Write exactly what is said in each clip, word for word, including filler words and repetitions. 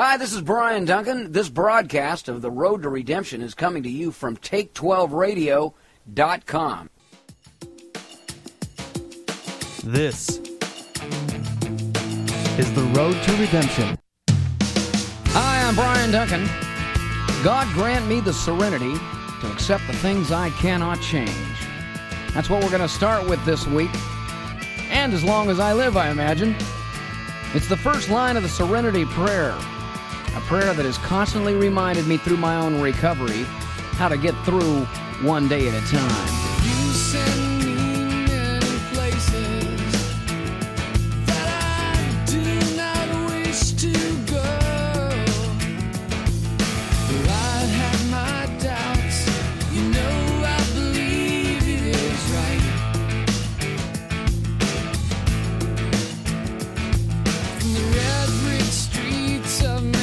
Hi, this is Brian Duncan. This broadcast of The Road to Redemption is coming to you from take twelve radio dot com. This is The Road to Redemption. Hi, I'm Brian Duncan. God grant me the serenity to accept the things I cannot change. That's what we're going to start with this week. And as long as I live, I imagine. It's the first line of the Serenity Prayer, a prayer that has constantly reminded me through my own recovery how to get through one day at a time. You send me many places that I do not wish to go. I have my doubts, you know I believe it is right. From the red brick streets of Manhattan.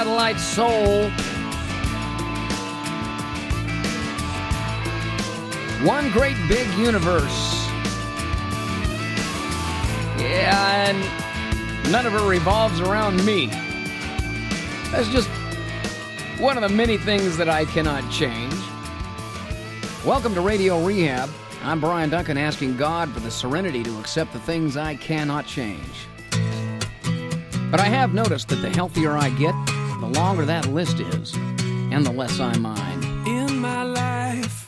Satellite Soul. One great big universe. Yeah, and none of it revolves around me. That's just one of the many things that I cannot change. Welcome to Radio Rehab. I'm Brian Duncan, asking God for the serenity to accept the things I cannot change. But I have noticed that the healthier I get, the longer that list is, and the less I mind. In my life,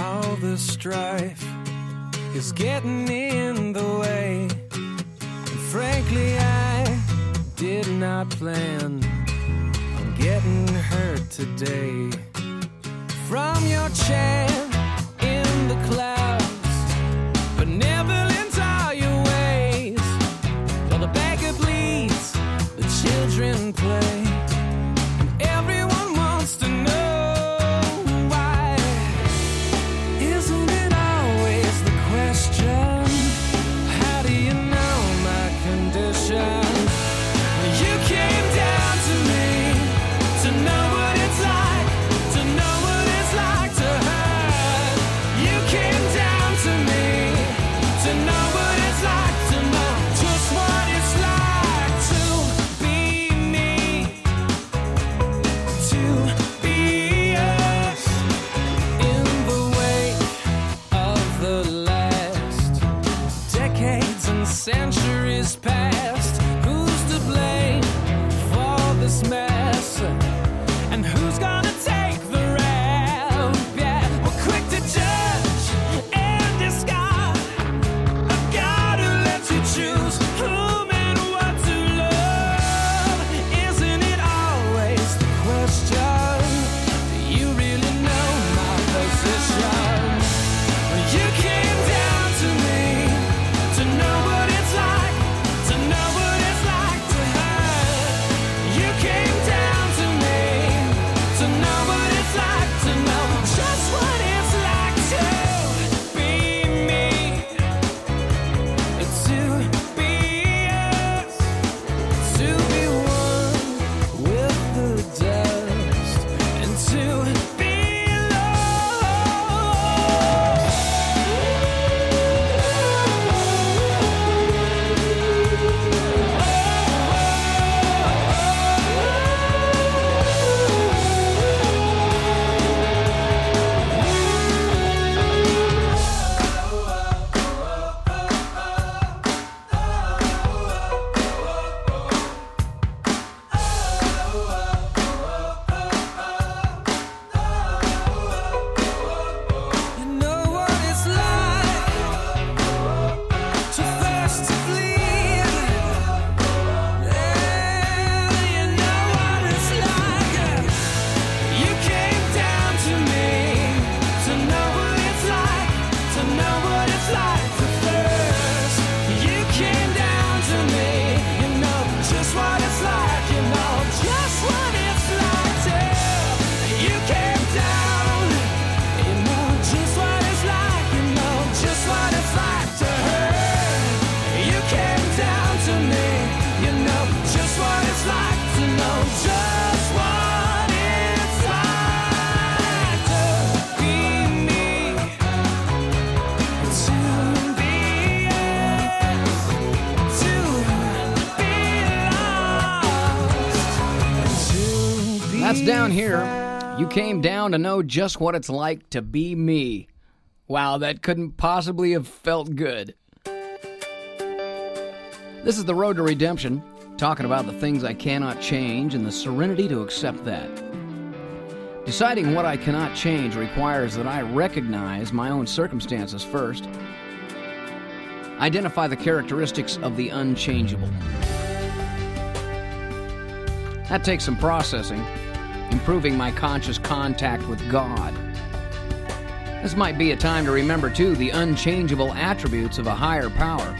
all the strife is getting in the way. And frankly, I did not plan on getting hurt today. From your chair in the clouds, benevolence are your ways. While the beggar bleeds, the children play. Centuries past, who's to blame for this mess? And who's gonna take the rap? Yeah, we're quick to judge and discard a God who lets you choose whom and what to love. Isn't it always the question? Do you really know my position? You came down to me to know what it's like, to know what it's like to hurt. You came down to me to know what it's like, to know just what it's like to be me, to be us, to be one with the dust, and to be loved. You know what it's like to thirst to flee. Yeah, you know what it's like. You came down to me to know what it's like, to know what it's like to thirst. You came down to me, you know just what it's like, you know just what it's like to. You came down. You know just what it's like, you know just what it's like to hurt. You came down to me, you know just what it's like to know just what it's like to be me, to be us, to be lost, to be That's down here. You came down to know just what it's like to be me. Wow, that couldn't possibly have felt good. This is The Road to Redemption, talking about the things I cannot change and the serenity to accept that. Deciding what I cannot change requires that I recognize my own circumstances first. Identify the characteristics of the unchangeable. That takes some processing, improving my conscious contact with God. This might be a time to remember, too, the unchangeable attributes of a higher power,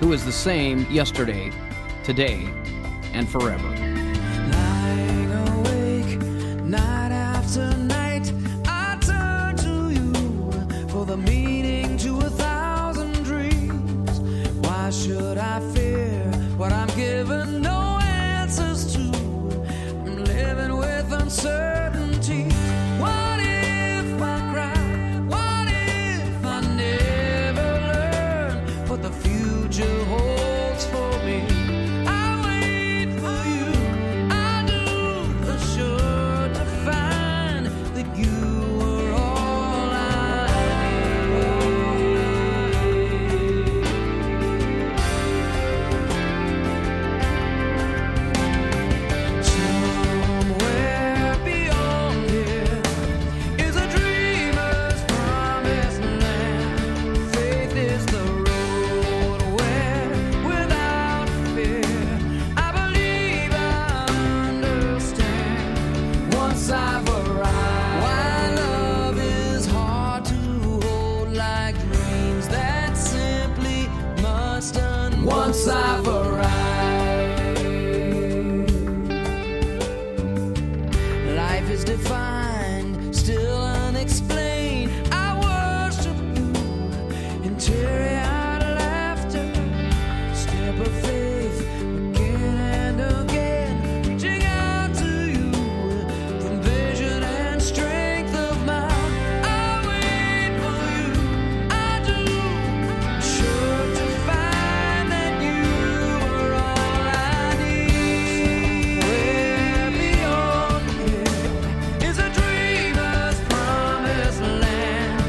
who is the same yesterday, today, and forever. Lying awake, night after night, I turn to you for the meaning to a thousand dreams. Why should I fear what I'm given no answers to? I'm living with uncertainty. What if I cry? What if I never learn what the future holds for me? I wait for you. find still unexplained. I worship you in teary-eyed laughter, step of faith again and again, reaching out to you from vision and strength of mine. I wait for you, I do, sure to find that you are all I need. Where beyond here is a dreamer's promised land.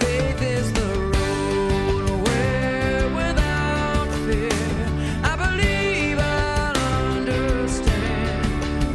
Faith is the road where without fear I believe I'll understand once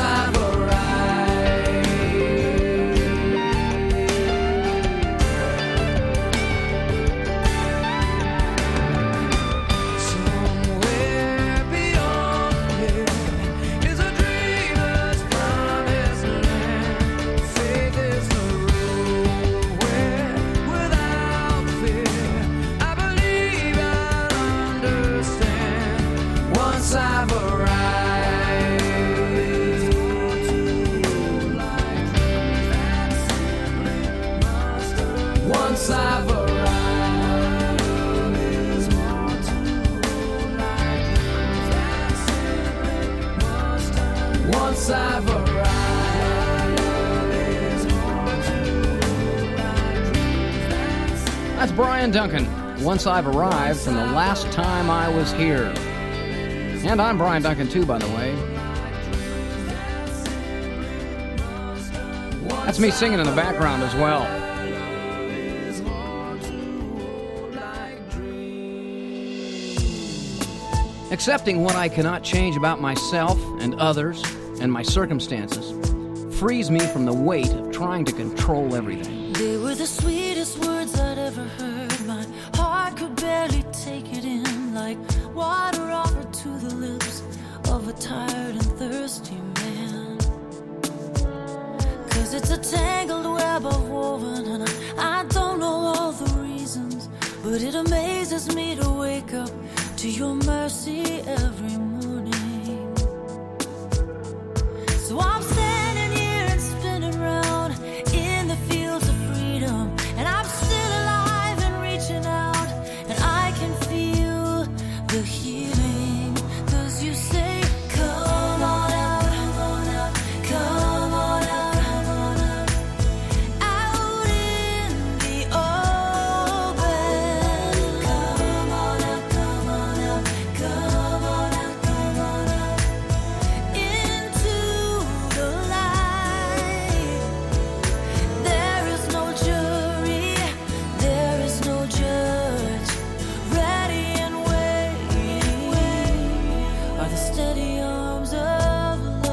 I've arrived. Somewhere beyond here is a dreamer's promised land. Faith is the road where without fear I believe I'll understand once I've arrived. Once I've arrived. Once I've arrived. That's Brian Duncan, Once I've Arrived, from The Last Time I Was Here. And I'm Brian Duncan, too, by the way. That's me singing in the background as well. Accepting what I cannot change about myself and others and my circumstances frees me from the weight of trying to control everything. They were the sweetest words I'd ever heard. My heart could barely take it in, like water offered to the lips of a tired and thirsty man. Cause it's a tangled web I've woven, and I, I don't know all the reasons, but it amazes me to wake up to your mercy every morning. So I'm standing here and spinning round in the fields of freedom, and I'm still alive and reaching out, and I can feel the healing. Cause you say, come on out, come on out, come on out, come on out, out in the open. Come on out, come on out, come on out, come on out, into the light. There is no jury, there is no judge. Ready and waiting are the steady arms of love.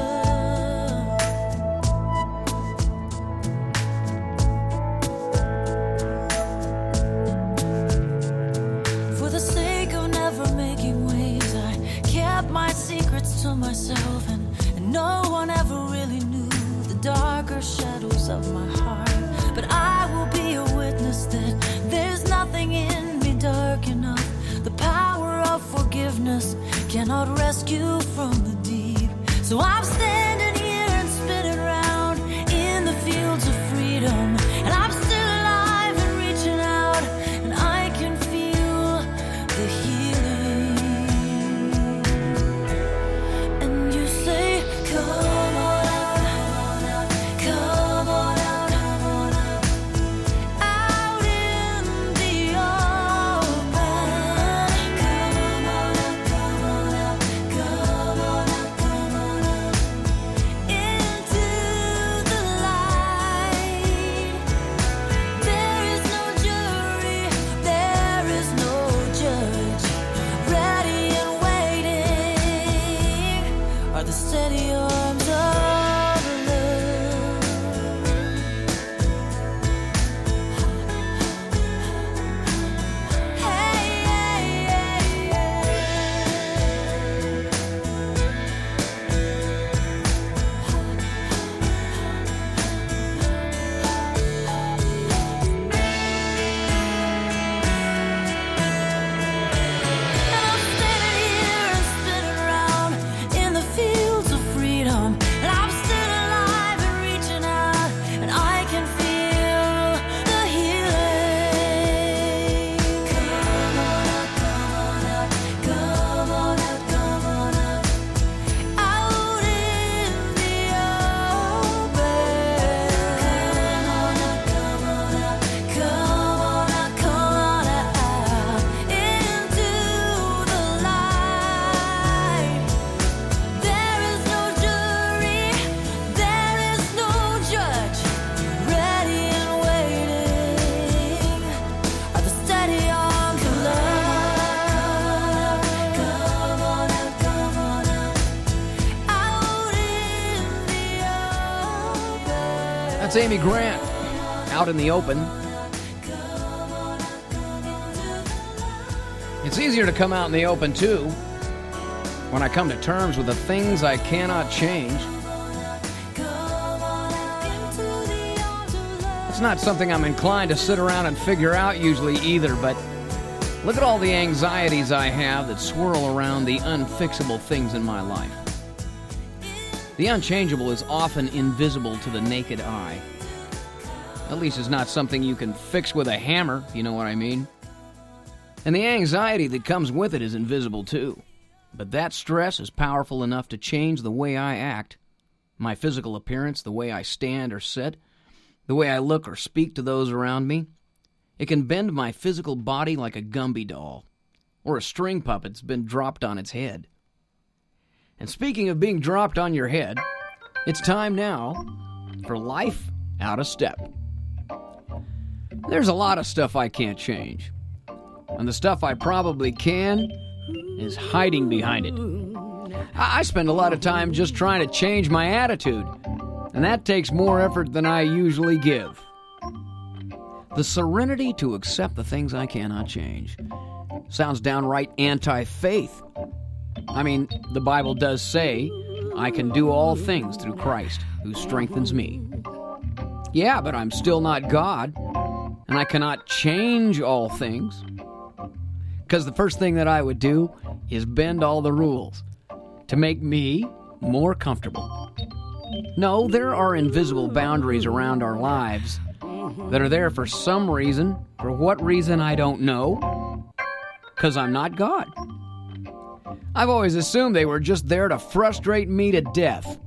For the sake of never making waves, I kept my secrets to myself, and, and no one ever really knew the darker shadows of my heart. But I will be a witness that there's nothing in me dark enough. The power of forgiveness cannot rescue from the deep. So I'm standing here and spinning round in the fields of freedom, and I'm still alive and reaching out, and I can feel the healing. And you say, come on out, come on out, come on out, come on out, out in the open. Come on out, come on out, come on out, come on out, That's Amy Grant, Out in the Open. It's easier to come out in the open, too, when I come to terms with the things I cannot change. It's not something I'm inclined to sit around and figure out usually either, but look at all the anxieties I have that swirl around the unfixable things in my life. The unchangeable is often invisible to the naked eye. At least it's not something you can fix with a hammer, you know what I mean. And the anxiety that comes with it is invisible too. But that stress is powerful enough to change the way I act, my physical appearance, the way I stand or sit, the way I look or speak to those around me. It can bend my physical body like a Gumby doll or a string puppet's been dropped on its head. And speaking of being dropped on your head, it's time now for Life Out of Step. There's a lot of stuff I can't change. And the stuff I probably can is hiding behind it. I spend a lot of time just trying to change my attitude, and that takes more effort than I usually give. The serenity to accept the things I cannot change sounds downright anti-faith. I mean, the Bible does say, I can do all things through Christ who strengthens me. Yeah, but I'm still not God, and I cannot change all things. Because the first thing that I would do is bend all the rules to make me more comfortable. No, there are invisible boundaries around our lives that are there for some reason. For what reason, I don't know. Because I'm not God. I've always assumed they were just there to frustrate me to death.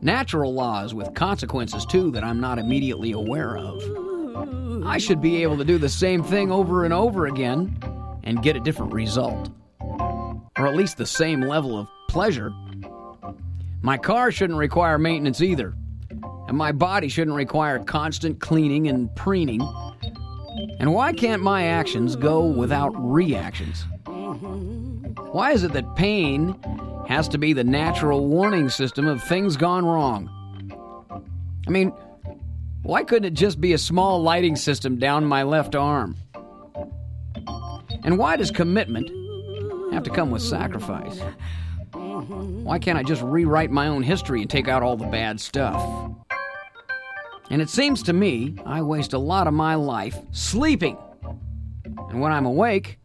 Natural laws with consequences, too, that I'm not immediately aware of. I should be able to do the same thing over and over again and get a different result, or at least the same level of pleasure. My car shouldn't require maintenance either, and my body shouldn't require constant cleaning and preening. And why can't my actions go without reactions? Why is it that pain has to be the natural warning system of things gone wrong? I mean, why couldn't it just be a small lighting system down my left arm? And why does commitment have to come with sacrifice? Why can't I just rewrite my own history and take out all the bad stuff? And it seems to me I waste a lot of my life sleeping. And when I'm awake,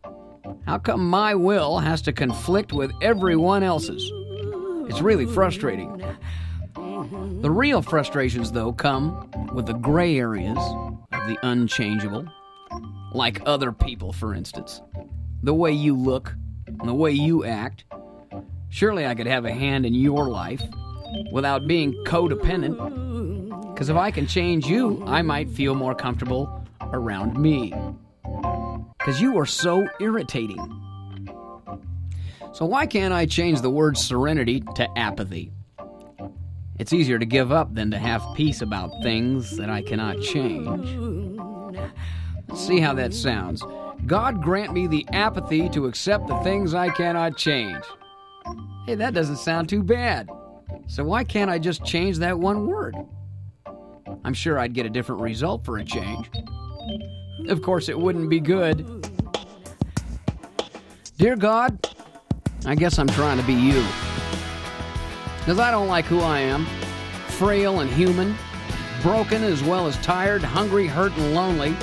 how come my will has to conflict with everyone else's? It's really frustrating. The real frustrations, though, come with the gray areas of the unchangeable. Like other people, for instance. The way you look, the way you act. Surely I could have a hand in your life without being codependent. Because if I can change you, I might feel more comfortable around me. Because you are so irritating. So why can't I change the word serenity to apathy? It's easier to give up than to have peace about things that I cannot change. Let's see how that sounds. God grant me the apathy to accept the things I cannot change. Hey, that doesn't sound too bad. So why can't I just change that one word? I'm sure I'd get a different result for a change. Of course, it wouldn't be good. Dear God, I guess I'm trying to be you. Because I don't like who I am. Frail and human. Broken as well as tired, hungry, hurt, and lonely.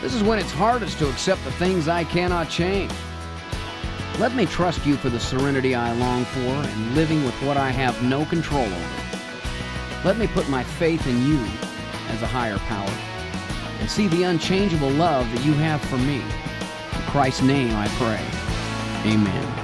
This is when it's hardest to accept the things I cannot change. Let me trust you for the serenity I long for and living with what I have no control over. Let me put my faith in you as a higher power and see the unchangeable love that you have for me. In Christ's name I pray. Amen.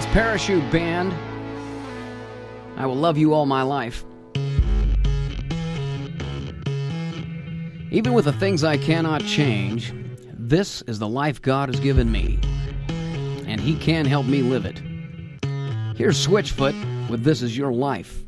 That's Parachute Band. I Will Love You All My Life. Even with the things I cannot change, this is the life God has given me, and He can help me live it. Here's Switchfoot with This Is Your Life.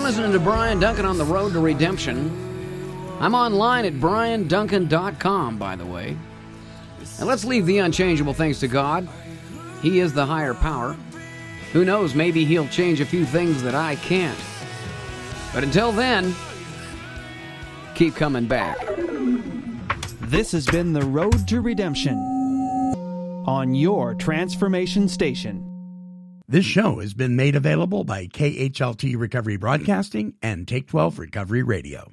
Listening to Brian Duncan on The Road to Redemption. I'm online at brian duncan dot com, by the way. And let's leave the unchangeable things to God. He is the higher power. Who knows, maybe He'll change a few things that I can't. But until then, keep coming back. This has been The Road to Redemption on your transformation station. This show has been made available by K H L T Recovery Broadcasting and Take twelve Recovery Radio.